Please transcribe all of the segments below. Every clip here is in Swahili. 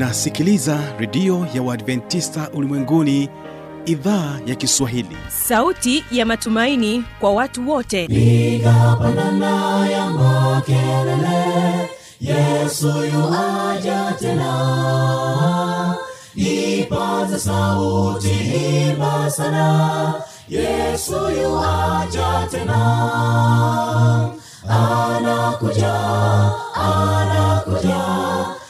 Unasikiliza redio ya Waadventista Ulimwenguni, idhaa ya Kiswahili. Sauti ya matumaini kwa watu wote. Piga panana ya makelele, Yesu yu aja tena. Ipaza sauti, imba sana, Yesu yu aja tena. Anakuja, anakuja,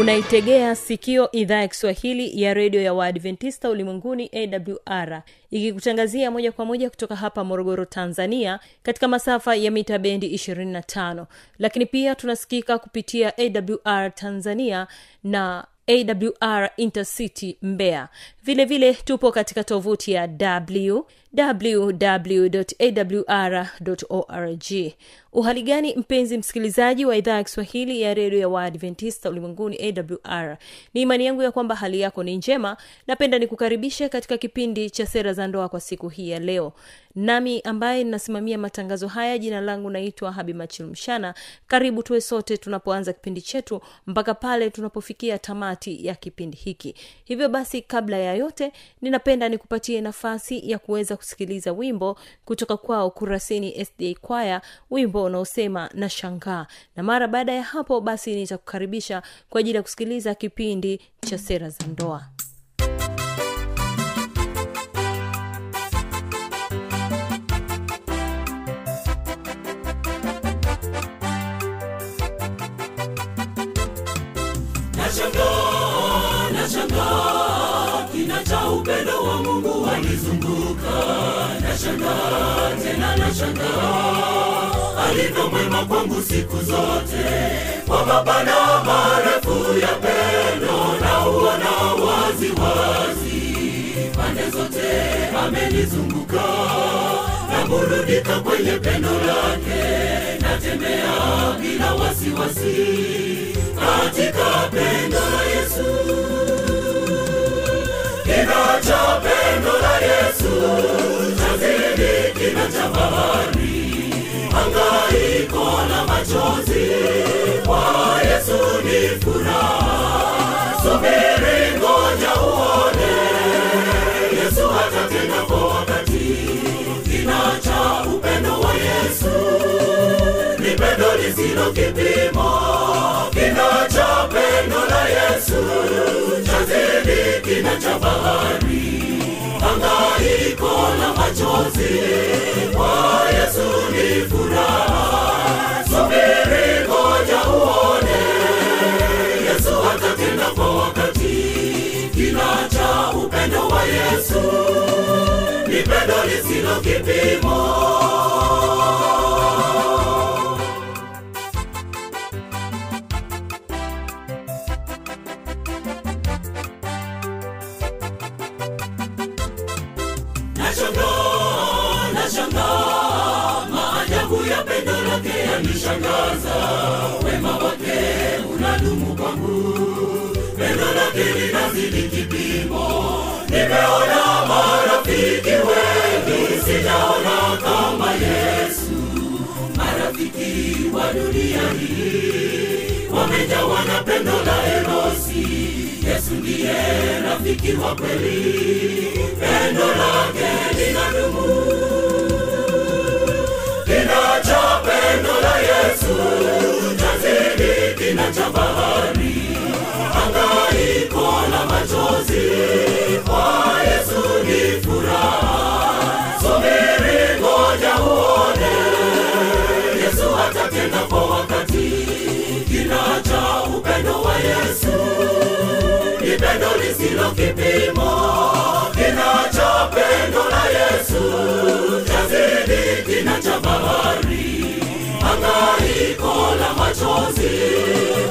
Unaitegea sikio idhaa ya Kiswahili ya redio ya Waadventista Ulimwenguni AWR, ikikutangazia moja kwa moja kutoka hapa Morogoro, Tanzania, katika masafa ya mita bendi 25. Lakini pia tunasikika kupitia AWR Tanzania na AWR Intercity Mbeya. Vile vile tupo katika tovuti ya www.awr.org. Uhali gani mpenzi msikilizaji wa idhaa ya Kiswahili ya redio ya Waadventista Ulimwenguni AWR. Ni imani yangu ya kwamba hali yako ni njema. Napenda nikukaribishe katika kipindi cha Sera za Ndoa kwa siku hii ya leo. Nami ambaye ninasimamia matangazo haya, jina langu naitwa Habima Chilumshana. Karibu tuwe sote tunapoanza kipindi chetu mpaka pale tunapofikia tamati ya kipindi hiki. Hivyo basi, kabla ya yote, ninapenda nikupatie nafasi ya kuweza kusikiliza wimbo kutoka kwao Kurasini SDA Choir, wimbo unaosema na shangaa. Na mara baada ya hapo basi nitakukaribisha kwa ajili ya kusikiliza kipindi cha Sera za Ndoa. Upendo wa Mungu wanizunguka, nashangaa, tena nashangaa, alivyo mwema kwangu siku zote, kwa mapana marefu ya pendo, nauona wazi wazi, pande zote amenizunguka, naburudika kwenye pendo lake, natembea bila wasiwasi, katika pendo la Yesu. Kinacha pendo la Yesu, chazidi kinacha bahari, hangaiko na machozi, kwa Yesu ni furaha. Subiri ngoja uone, Yesu atatenda kwa wakati. Kinacha upendo wa Yesu, ni pendo lisilo kipimo. Kinacha pendo la Yesu, chazidi kinacha bahari, hangaiko na machozi, kwa Yesu ni furaha. Subiri ngoja uone, Yesu atatenda kwa wakati. Kinacha upendo wa Yesu, ni pendo lisilo kipimo. Nishangaza, wema wake unadumu kwangu, pendo lake linazidi kipimo. Nimeona marafiki wengi, sijaona kama Yesu. Marafiki wa dunia hii, wamejawa na pendo la erosi. Yesu ndiye rafiki wa kweli, pendo lake linadumu. Kinacha pendo la Yesu, chazidi kinacha bahari, hangaiko na machozi, kwa Yesu ni furaha. Subiri ngoja uone, Yesu atatenda kwa wakati. Kinacha upendo wa Yesu, ni pendo lisilo kipimo. Kinacha pendo la Yesu, chazidi kinacha bahari, hangaiko la machozi,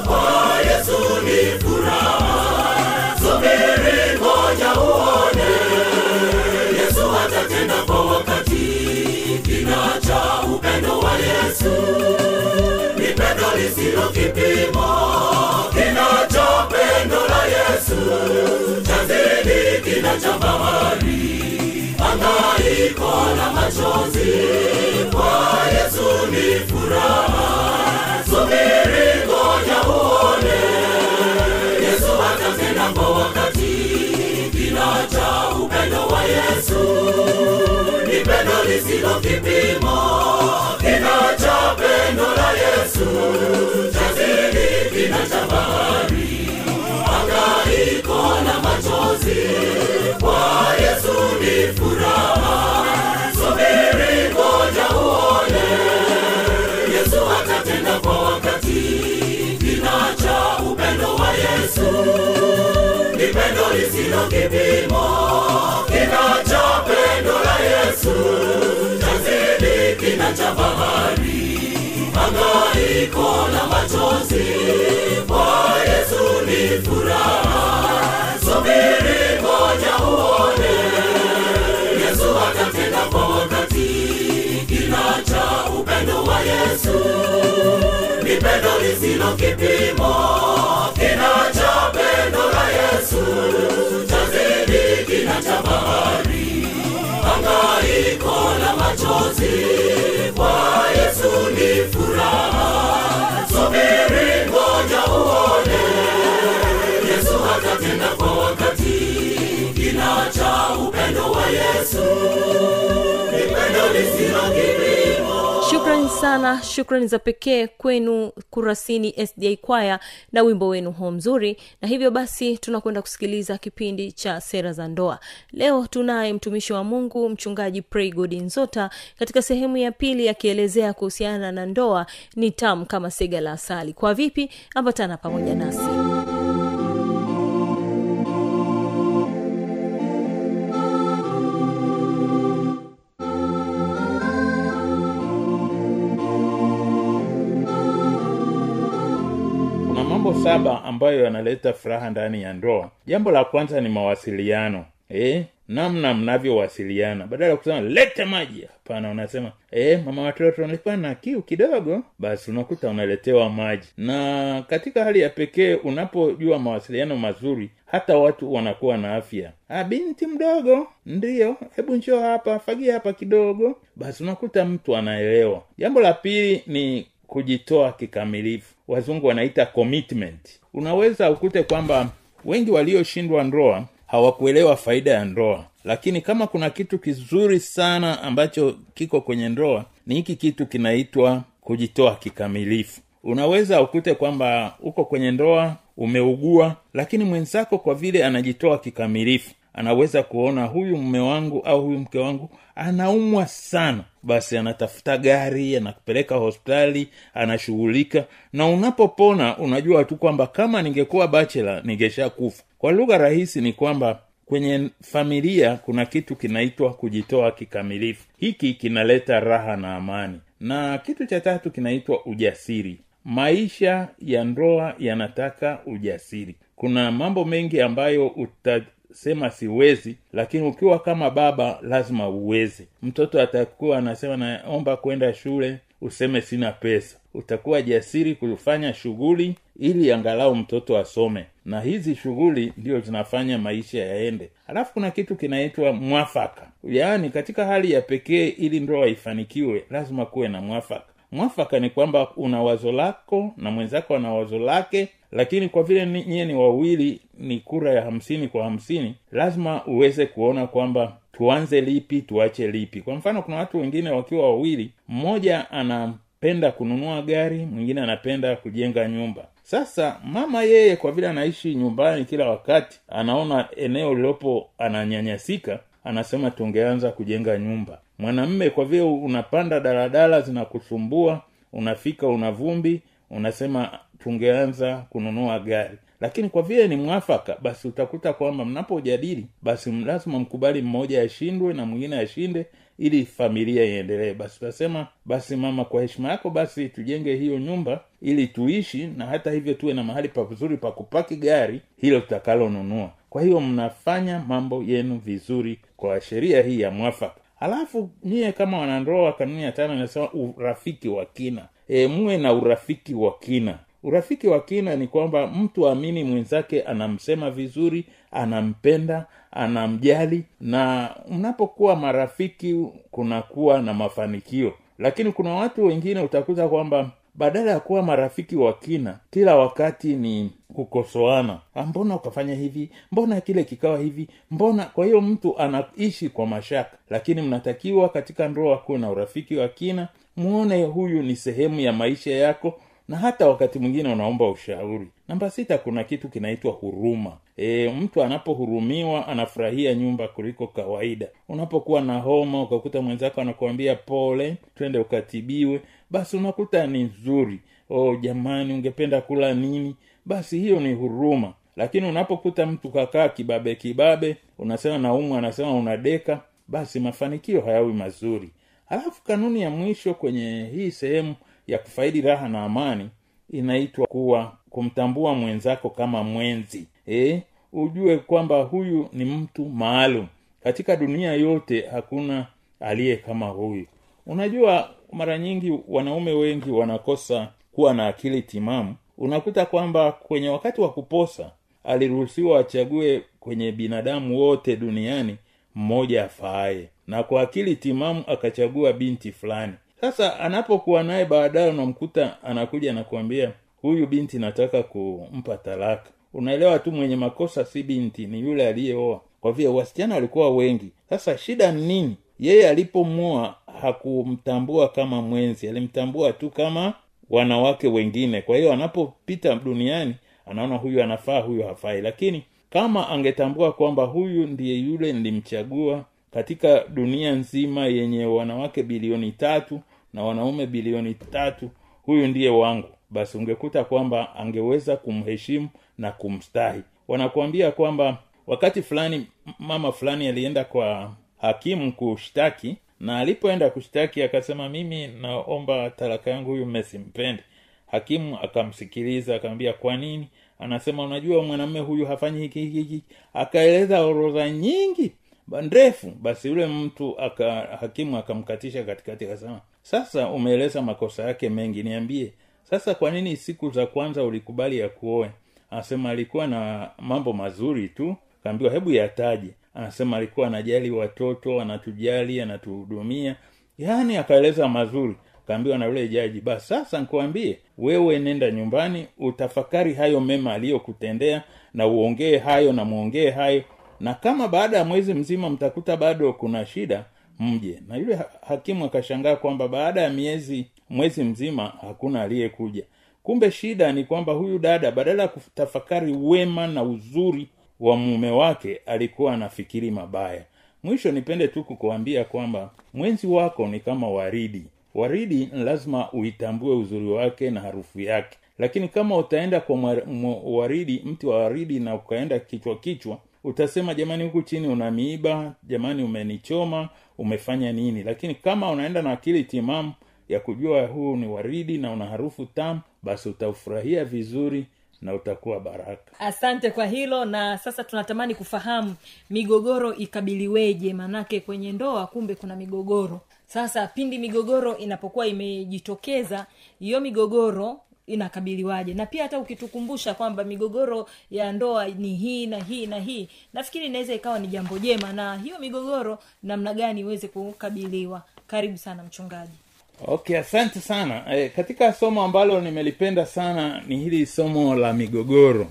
kwa Yesu ni furaha. Subiri kisilo kipimo, kinacho pendo la Yesu, chazidi kinacho bahari, anga iko na machozi, kwa Yesu ni furaha, subiri ngoja uone, Yesu atatenda kwa wakati, kinacho upendo wa Yesu, ni pendo lisilo kipimo, kinacho pendo la Yesu, chazidi kinacho bahari, anga iko na machozi, kwa Yesu ni furaha, subiri ngoja uone, Yesu atatenda kwa wakati, kinacho upendo wa Yesu, ni pendo lisilo kipimo, kinacho pendo la Yesu, kinacho bahari, anga iko na machozi, kwa Yesu ni furaha, subiri ngoja uone, Yesu atatenda kwa wakati, kinacho upendo wa Yesu, ni pendo lisilo kipimo, kinacho pendo la Yesu, chazidi kinacho bahari, anga iko na machozi, kwa Yesu ni furaha, subiri ngoja uone, Yesu atatenda kwa wakati, kinacho upendo wa Yesu, ni pendo lisilo kipimo. Shukrani sana, shukrani za pekee kwenu Kurasini SDA Choir na wimbo wenu Home Nzuri. Na hivyo basi tunakwenda kusikiliza kipindi cha Sera za Ndoa. Leo tunaye mtumishi wa Mungu Mchungaji Praygod Nzota katika sehemu ya pili akielezea kuhusiana na ndoa ni tamu kama sega la asali. Kwa vipi? Ambatana pamoja nasi. Saba ambayo yanaleta furaha ndani ya ndoa. Jambo la kwanza ni mawasiliano. Namna mnavyowasiliana. Badala ya kusema leta maji, hapana unasema, mama watoto nilikuwa na kiu kidogo, basi unakuta unaletewa maji. Na katika hali ya pekee unapojua mawasiliano mazuri, hata watu wanakuwa na afya. Binti mdogo, ndio, hebu njoo hapa, fagia hapa kidogo, basi unakuta mtu anaelewa. Jambo la pili ni kujitoa kikamilifu. Wazungu wanaita commitment. Unaweza ukute kwamba wengi walioshindwa ndoa hawakuelewa faida ya ndoa. Lakini kama kuna kitu kizuri sana ambacho kiko kwenye ndoa, ni hiki kitu kinaitwa kujitoa kikamilifu. Unaweza ukute kwamba uko kwenye ndoa, umeugua, lakini mwenzako kwa vile anajitoa kikamilifu, anaweza kuona huyu mume wangu au huyu mke wangu anaumwa sana, basi anatafuta gari, anakupeleka hospitali, anashughulika, na unapopona unajua tu kwamba kama ningekuwa bachelor ningeshakufa. Kwa lugha rahisi ni kwamba kwenye familia kuna kitu kinaitwa kujitoa kikamilifu. Hiki kinaleta raha na amani. Na kitu cha tatu kinaitwa ujasiri. Maisha ya ndoa yanataka ujasiri. Kuna mambo mengi ambayo sema siwezi, lakini ukiwa kama baba lazima uweze. Mtoto atakuwa anasema naomba kwenda shule, useme sina pesa. Utakuwa jasiri kufanya shughuli ili angalau mtoto asome. Na hizi shughuli ndio zinafanya maisha yaende. Alafu kuna kitu kinaitwa mwafaka. Yaani katika hali ya pekee ili ndoa ifanikiwe lazima kuwe na mwafaka. Mwafaka ni kwamba una wazo lako na mwenzako ana wazo lake, lakini kwa vile nyinyi ni wawili ni kura ya 50-50, lazima uweze kuona kwamba tuanze lipi, tuache lipi. Kwa mfano kuna watu wengine wakiwa wawili, mmoja anapenda kununua gari, mwingine anapenda kujenga nyumba. Sasa mama yeye kwa vile anaishi nyumbani kila wakati, anaona eneo lilopo ananyanyasika, anasema tungeanza kujenga nyumba. Mwanamume kwa vile unapanda daladala zinakusumbua, unafika unavumbi, unasema tungeanza kununua gari. Lakini kwa vile ni mwafaka, basi utakuta kwamba mnapojadili, basi lazima mkubali mmoja ashindwe na mwingine ashinde ili familia iendelee. Basi utasema, basi mama kwa heshima yako basi tujenge hiyo nyumba ili tuishi, na hata hivyo tuwe na mahali pazuri pa kupaki gari hilo tutakalonunua. Kwa hiyo mnafanya mambo yenu vizuri kwa sheria hii ya mwafaka. Alafu nyie kama wanandoa kanuni ya 5 inasema urafiki wa kina. muwe na urafiki wa kina. Urafiki wa kina ni kwamba mtu amini mwenzake, anamsema vizuri, anampenda, anamjali, na mnapokuwa marafiki kunakuwa na mafanikio. Lakini kuna watu wengine utakuta kwamba badala ya kuwa marafiki wa kina, kila wakati ni kukosoana. Mbona ukafanya hivi? Mbona kile kikawa hivi? Mbona? Kwa hiyo mtu anaishi kwa mashaka. Lakini mnatakiwa katika ndoa kuwa na urafiki wa kina, muone huyu ni sehemu ya maisha yako, na hata wakati mwingine unaomba ushauri. Namba 6, kuna kitu kinaitwa huruma. Mtu anapohurumiwa anafurahia nyumba kuliko kawaida. Unapokuwa na homa ukakuta mwenzako anakuambia pole, twende ukatibiwe, basi unakuta ni nzuri. Jamani, ungependa kula nini? Basi hiyo ni huruma. Lakini unapokuta mtu kakaa kibabe, unasema naumwa, anasema unadeka, basi mafanikio hayawi mazuri. Alafu kanuni ya mwisho kwenye hii sehemu ya kufaidi raha na amani inaitwa kuwa kumtambua mwenzako kama mwenzi. Ujue kwamba huyu ni mtu maalum. Katika dunia yote hakuna aliye kama huyu. Unajua mara nyingi wanaume wengi wanakosa kuwa na akili timamu. Unakuta kwamba kwenye wakati wa kuposa aliruhusiwa achague kwenye binadamu wote duniani mmoja afaaye. Na kwa akili timamu akachagua binti fulani. Sasa anapokuwa naye baadaye unamkuta anakuja na kuambia huyu binti nataka kumpa talaka. Unaelewa tu mwenye makosa si binti, ni yule aliyeoa. Kwa vile wasichana walikuwa wengi. Sasa shida ni nini? Yeye alipomuoa hakumtambua kama mwenzi, alimtambua tu kama wanawake wengine. Kwa hiyo anapopita duniani anaona huyu anafaa, huyu hafai. Lakini kama angetambua kwamba huyu ndiye yule nilimchagua katika dunia nzima yenye wanawake bilioni 3 na wanaume bilioni 3, huyu ndiye wangu, basi ungekuta kwamba angeweza kumheshimu na kumstahi. Wanakuambia kwamba wakati fulani mama fulani alienda kwa hakimu kushtaki, na alipoenda kushtaki akasema mimi naomba talaka yangu, huyu msimpendi. Hakimu akamsikiliza akamwambia kwa nini? Anasema unajua mwanamume huyu hafanyi hiki. Akaeleza orodha nyingi ndefu. Basi yule mtu hakimu akamkatisha katikati akasema sasa umeeleza makosa yake mengi, niambie sasa kwa nini siku za kwanza ulikubali ya kuoe? Anasema alikuwa na mambo mazuri tu. Kaambiwa hebu yataje. Anasema alikuwa anajali watoto, anatujali, anatuhudumia. Yaani akaeleza mazuri. Kaambiwa na yule jaji, basi sasa nikuambie wewe nenda nyumbani utafakari hayo mema aliyokutendea na uongee hayo na muongee hayo. Na kama baada ya mwezi mzima mtakuta bado kuna shida, mje. Na yule hakimu akashangaa kwamba baada ya mwezi mzima hakuna aliyekuja. Kumbe shida ni kwamba huyu dada badala kutafakari wema na uzuri wa mume wake alikuwa anafikiri mabaya. Mwisho nipende tu kukuambia kwamba mwenzi wako ni kama waridi. Waridi lazima uitambue uzuri wake na harufu yake. Lakini kama utaenda kwa waridi, mti wa waridi na ukaenda kichwa, utasema jamani huku chini unamiiba, jamani umenichoma, umefanya nini? Lakini kama unaenda na akili timamu ya kujua huu ni waridi na una harufu tamu, basi utafurahia vizuri na utakuwa baraka. Asante kwa hilo. Na sasa tunatamani kufahamu migogoro ikabiliweje, manake kwenye ndoa kumbe kuna migogoro. Sasa pindi migogoro inapokuwa imejitokeza, hiyo migogoro inakabiliwaje? Na pia hata ukitukumbusha kwamba migogoro ya ndoa ni hii na hii na hii, nafikiri inaweza ikawa ni jambo jema. Na hiyo migogoro namna gani iweze kukabiliwa? Karibu sana mchungaji. Okay, asante sana. Katika somo ambalo nimelipenda sana ni hili somo la migogoro.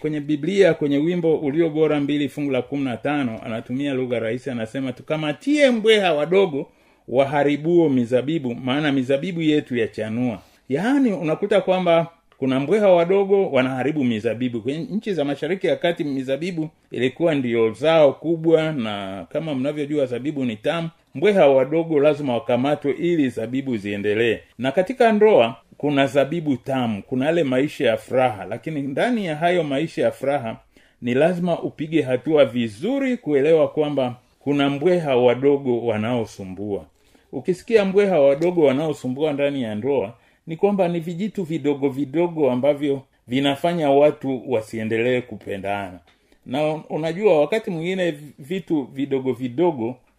Kwenye Biblia, kwenye wimbo ulio bora 2:15, anatumia lugha rahisi, anasema tukamatie mbweha wadogo waharibuo mizabibu, maana mizabibu yetu yachanua. Yaani unakuta kwamba kuna mbweha wadogo wanaharibu mizabibu. Kwenye nchi za Mashariki ya Kati mizabibu ilikuwa ndio zao kubwa, na kama mnavyojua zabibu ni tamu. Mbweha wadogo lazima wakamatwe ili zabibu ziendelee. Na katika ndoa kuna zabibu tamu, kuna ile maisha ya furaha. Lakini ndani ya hayo maisha ya furaha ni lazima upige hatua vizuri kuelewa kwamba kuna mbweha wadogo wanaosumbua. Ukisikia mbweha wadogo wanaosumbua ndani ya ndoa, ni kwamba ni vijitu vidogo ambavyo vinafanya watu wasiendelee kupendana. Na unajua wakati mwingine vitu vidogo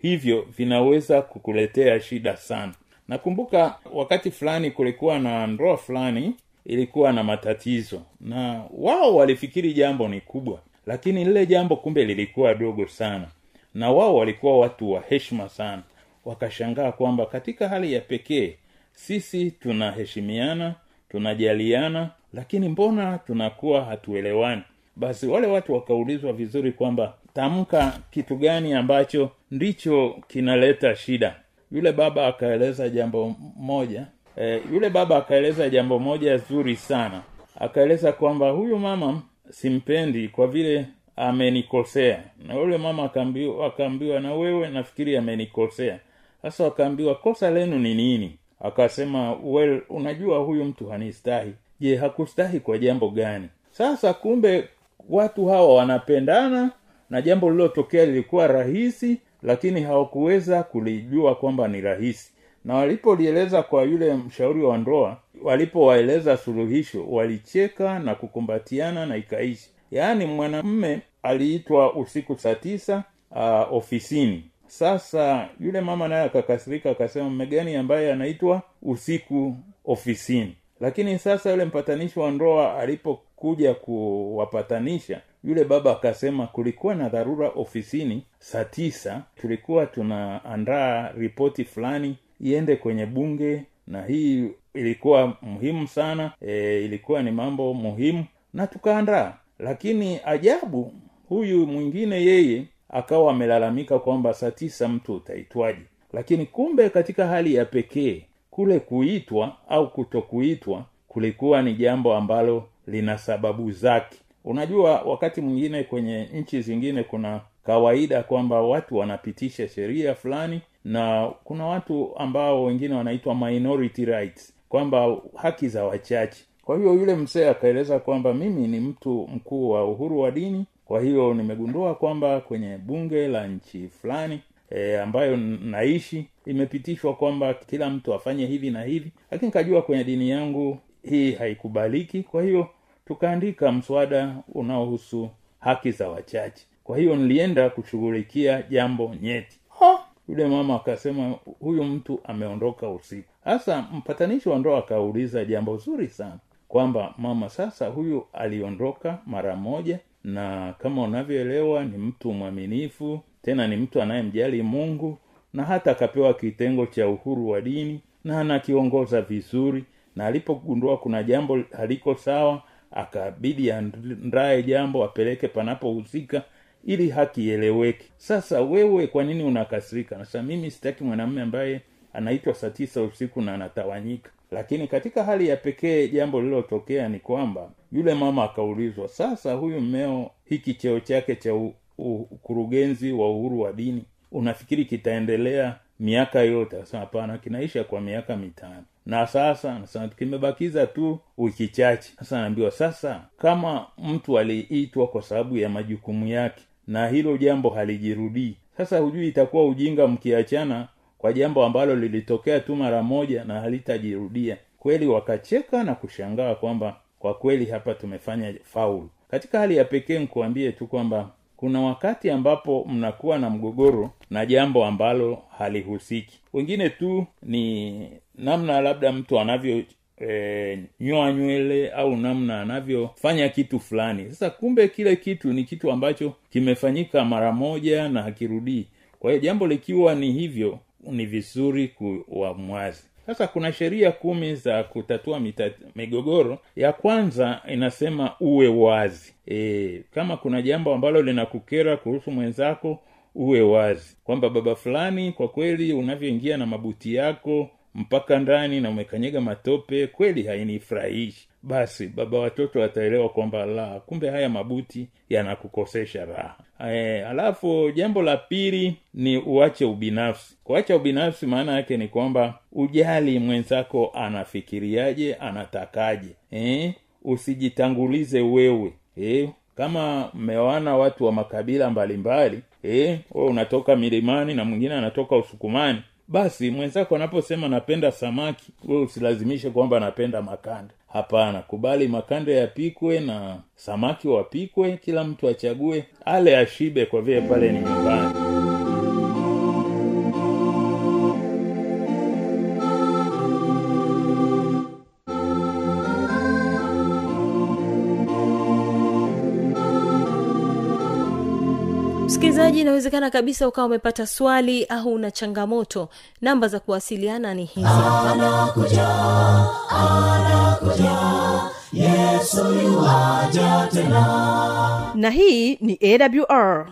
hivyo vinaweza kukuletea shida sana. Nakumbuka wakati fulani kulikuwa na ndoa fulani ilikuwa na matatizo, na wao walifikiri jambo ni kubwa, lakini lile jambo kumbe lilikuwa dogo sana. Na wao walikuwa watu wa heshima sana. Wakashangaa kwamba katika hali ya pekee sisi tunaheshimiana, tunajaliana, lakini mbona tunakuwa hatuelewani? Basi wale watu wakaulizwa vizuri kwamba tamka kitu gani ambacho ndicho kinaleta shida. Yule baba akaeleza jambo moja zuri sana. Akaeleza kwamba huyu mama simpendi kwa vile amenikosea. Na yule mama akaambiwa na wewe nafikiri amenikosea. Sasa akaambiwa kosa lenu ni nini? Akasema well, unajua huyu mtu hanistahi. Je, hakustahi kwa jambo gani? Sasa kumbe watu hawa wanapendana, na jambo lilotokea lilikuwa rahisi, lakini hawakuweza kulijua kwamba ni rahisi. Na walipolieleza kwa yule mshauri wa ndoa, walipowaeleza suluhisho, walicheka na kukumbatiana na ikaishi. Yaani mwanamume aliitwa usiku saa 9 ofisini. Sasa yule mama naye akakasirika akasema mmegani ambaye anaitwa usiku ofisini. Lakini sasa yule mpatanishi wa ndoa alipokuja kuwapatanisha, yule baba akasema kulikuwa na dharura ofisini saa 9, tulikuwa tunaandaa ripoti fulani iende kwenye bunge, na hii ilikuwa muhimu sana, ilikuwa ni mambo muhimu na tukaandaa. Lakini ajabu, huyu mwingine yeye akawa amelalamika kwamba saa 9 mtu utaitwaje? Lakini kumbe katika hali ya pekee kule kuitwa au kutokuitwa kulikuwa ni jambo ambalo lina sababu zake. Unajua wakati mwingine kwenye nchi zingine kuna kawaida kwamba watu wanapitisha sheria fulani, na kuna watu ambao wengine wanaitwa minority rights, kwamba haki za wachache. Kwa hiyo yule mzee akaeleza kwamba mimi ni mtu mkuu wa uhuru wa dini, kwa hiyo nimegundua kwamba kwenye bunge la nchi fulani ambayo naishi imepitishwa kwamba kila mtu afanye hivi na hivi, lakini kajua kwenye dini yangu hii haikubaliki, kwa hiyo tukaandika mswada unaohusu haki za wachache. Kwa hiyo nilienda kushughulikia jambo nyeti. Yule mama akasema huyu mtu ameondoka usiku. Sasa mpatanishi wa ndoa akauliza jambo zuri sana kwamba mama, sasa huyu aliondoka mara moja, na kama unavyoelewa ni mtu mwaminifu, tena ni mtu anayemjali Mungu, na hata akapewa kitengo cha uhuru wa dini na anakiongoza vizuri, na alipogundua kuna jambo haliko sawa akabidi andae jambo apeleke panapohusika ili haki ieleweke. Sasa wewe kwa nini unakasirika? Sasa mimi sitaki mwanamume ambaye anaitwa saa 9 usiku na anatawanyika. Lakini katika hali ya pekee jambo lilotokea ni kwamba yule mama akaulizwa, sasa huyu mmeo hiki cheo chake cha ukurugenzi wa uhuru wa dini unafikiri kitaendelea miaka yote? Sasa hapana, kinaisha kwa miaka 5. Na sasa kimebakiza tu wiki chache. Sasa naambiwa sasa kama mtu aliitwa kwa sababu ya majukumu yake na hilo jambo halijirudi, sasa hujui itakuwa ujinga mkiachana kwa jambo ambalo lilitokea tu mara moja na halitajirudia. Kweli wakacheka na kushangaa kwamba kwa kweli hapa tumefanya faulu. Katika hali ya pekee nikuambie tu kwamba kuna wakati ambapo mnakuwa na mgogoro na jambo ambalo halihusiki. Wengine tu ni namna labda mtu anavyo nyoa nywele au namna anavyofanya kitu fulani. Sasa kumbe kile kitu ni kitu ambacho kimefanyika mara moja na hakirudi. Kwa hiyo jambo likiwa ni hivyo ni vizuri kuwa mwazi. Sasa kuna sheria 10 za kutatua migogoro. Ya kwanza inasema uwe wazi. Kama kuna jambo ambalo linakukera kuhusu mwenzako, uwe wazi. Kwamba baba fulani, kwa kweli unavyoingia na mabuti yako mpaka ndani na umekanyega matope, kweli hainifurahishi. Basi baba watoto wataelewa kwamba la, kumbe haya mabuti yanakukosesha raha. Alafu jambo la pili ni uache ubinafsi. Kuacha ubinafsi maana yake ni kwamba ujali mwenzako anafikiriaje, anatakaje. Usijitangulize wewe. Kama mmeoana watu wa makabila mbalimbali, wewe unatoka milimani na mwingine anatoka usukumani, basi mwenzako anaposema napenda samaki, wewe usilazimishe kwamba napenda makande. Hapana, kubali makande yapikwe na samaki wapikwe, kila mtu achague ale ashibe kwa vile pale ni nyumbani. Msikilizaji, inawezekana kabisa ukawa umepata swali au una changamoto. Namba za kuwasiliana ni hizi. Anakuja, Yesu yuaja tena. Na hii ni AWR.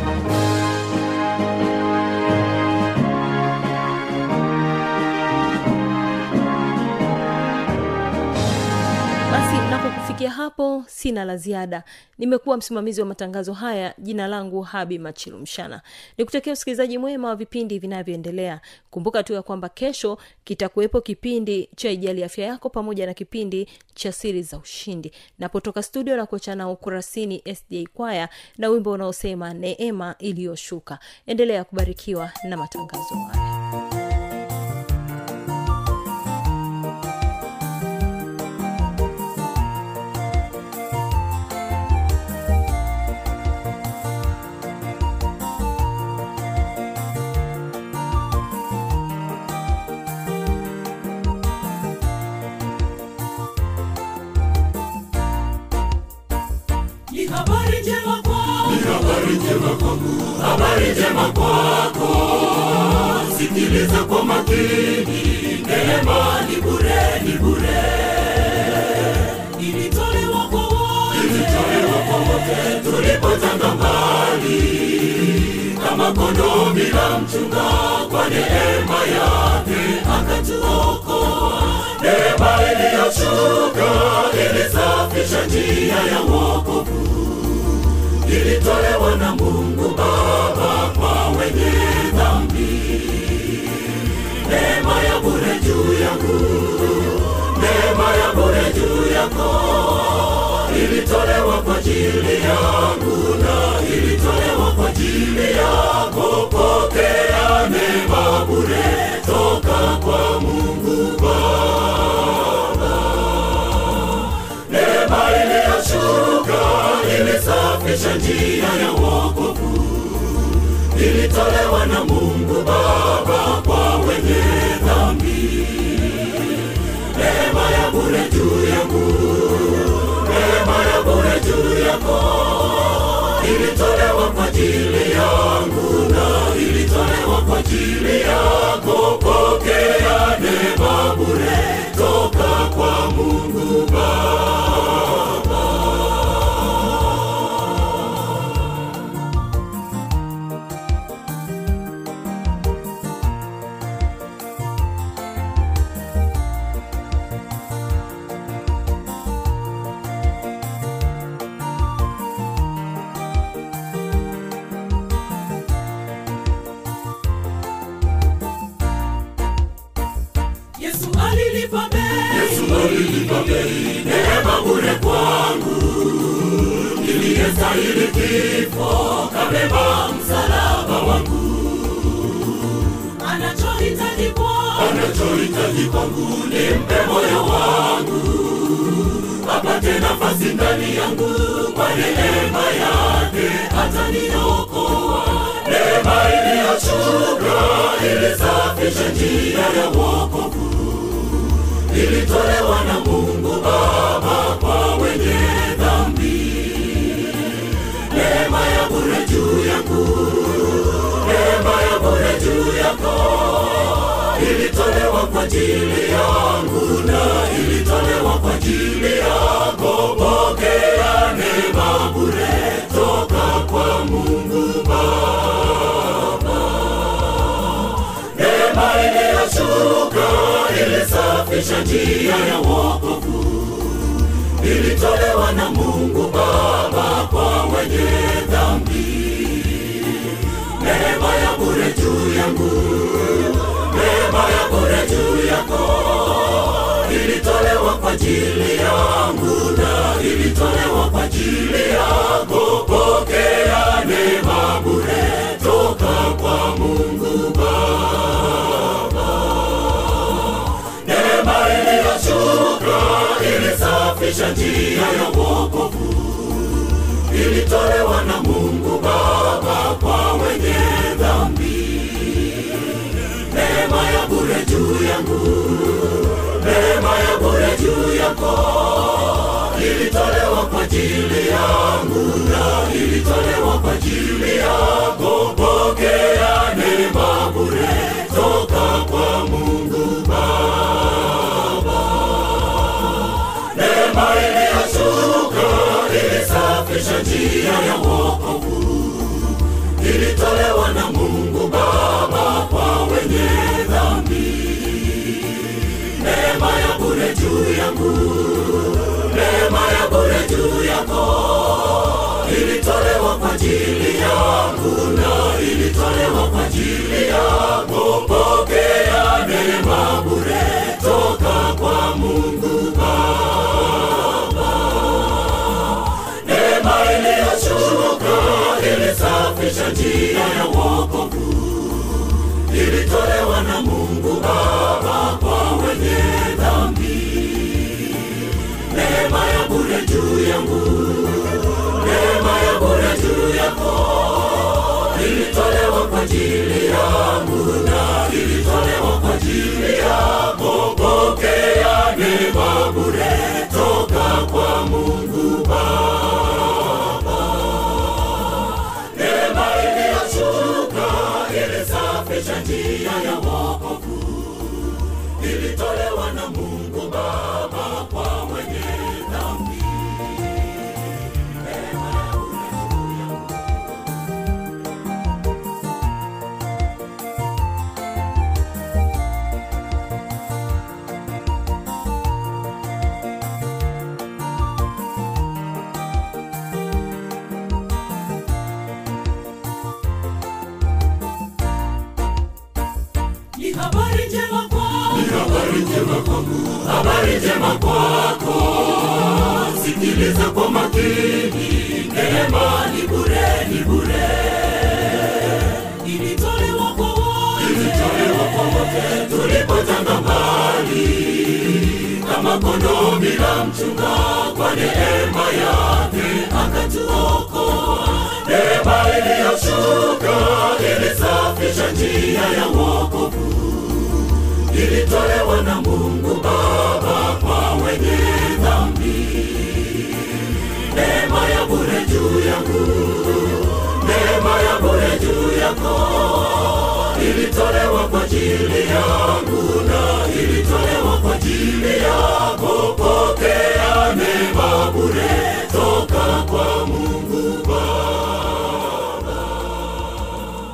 Hapo sina la ziada. Nimekuwa msimamizi wa matangazo haya, jina langu Habima Chilumshana. Nikutakia usikilizaji mwema wa vipindi vinavyoendelea. Kumbuka tu ya kwamba kesho kitakuwepo kipindi cha Ijali Afya Yako pamoja na kipindi cha Siri za Ushindi. Napotoka studio na kuachana ukurasini SDA kwaya na wimbo unaosema Neema Iliyoshuka. Endelea kubarikiwa na matangazo haya. Habari njema kwako, sikiliza kwa makini, neema ni bure, ni bure. Ilitolewa kwa wote, tulipotangambali, kama kondoo bila mchunga, kwa neema yake akatuokoa. Neema iliyoshuka, ilisafisha njia ya wokovu. Ilitolewa na Mungu Baba kwa wenye dhambi. Neema ya bure juu yangu, neema ya bure juu yako. Ilitolewa kwa ajili yangu na ilitolewa kwa ajili yako. Pokea neema bure toka kwa Mungu Baba. Neema iliyoshuka, ilisafisha njia ya wokovu. Ilitolewa na Mungu Baba kwa wenye dhambi. Neema ya bure juu yangu, neema ya bure juu yako. Ilitolewa kwa ajili yangu na ilitolewa kwa ajili yako. Pokea neema bure toka kwa Mungu Baba. Neema bure kwangu, niliyestahili kifo, kabeba msalaba wangu. Anachohitaji kwangu, nimpe moyo wangu. Apate nafasi ndani yangu, kwa neema yake ataniokoa. Neema iliyoshuka, ilisafisha njia ya wokovu. Ilitolewa na Mungu Baba kwa wenye dhambi. Neema ya bure juu yangu, neema ya bure juu yako. Ilitolewa kwa ajili yangu na ilitolewa kwa ajili yako. Pokea neema bure toka kwa Mungu Baba. Neema iliyoshuka, ilisafisha kuonyesha njia ya wokovu ilitolewa na Mungu Baba kwa wenye dhambi. Neema ya bure juu yangu, neema ya bure juu yako, ilitolewa kwa ajili yangu na ilitolewa kwa ajili yako. Pokea neema bure toka kwa Mungu Baba. Neema iliyoshuka ilisafisha njia ya wokovu, ilitolewa na Mungu Baba kwa wenye dhambi. Neema ya bure juu yangu, neema ya bure juu yako, ilitolewa kwa ajili yangu na ilitolewa kwa ajili yako. Pokea neema bure toka kwa Mungu Baba. Neema iliyoshuka ilisafisha njia ya wokovu, ilitolewa na Mungu Baba kwa wenye dhambi. Neema ya bure juu yangu, neema ya bure juu yako, ilitolewa kwa ajili yangu na ilitolewa kwa ajili yako. Pokea neema bure toka kwa Mungu Baba. Neema iliyoshuka ilisafisha njia ya wokovu, ilitolewa na Mungu Baba kwa wenye dhambi. Neema ya bure juu yangu, neema ya bure juu yako, ilitolewa kwa ajili yangu na ilitolewa kwa ajili yako. Pokea neema bure toka kwa Mungu Baba. Neema iliyoshuka ilisafisha njia ya wokovu, ilitolewa na Mungu Baba kwa wenye dhambi. Habari njema kwako, sikiliza kwa makini. Neema ni bure, ni bure, ilitolewa kwa wote, ilitolewa kwa wote. Tulipotanga mbali kama kondoo bila mchunga, kwa neema yake akatuokoa. Neema iliyoshuka ilisafisha njia ya wokovu, ilitolewa na Mungu Baba kwa wenye dhambi. Neema ya bure juu yangu, neema ya bure juu yako, ilitolewa kwa ajili yangu.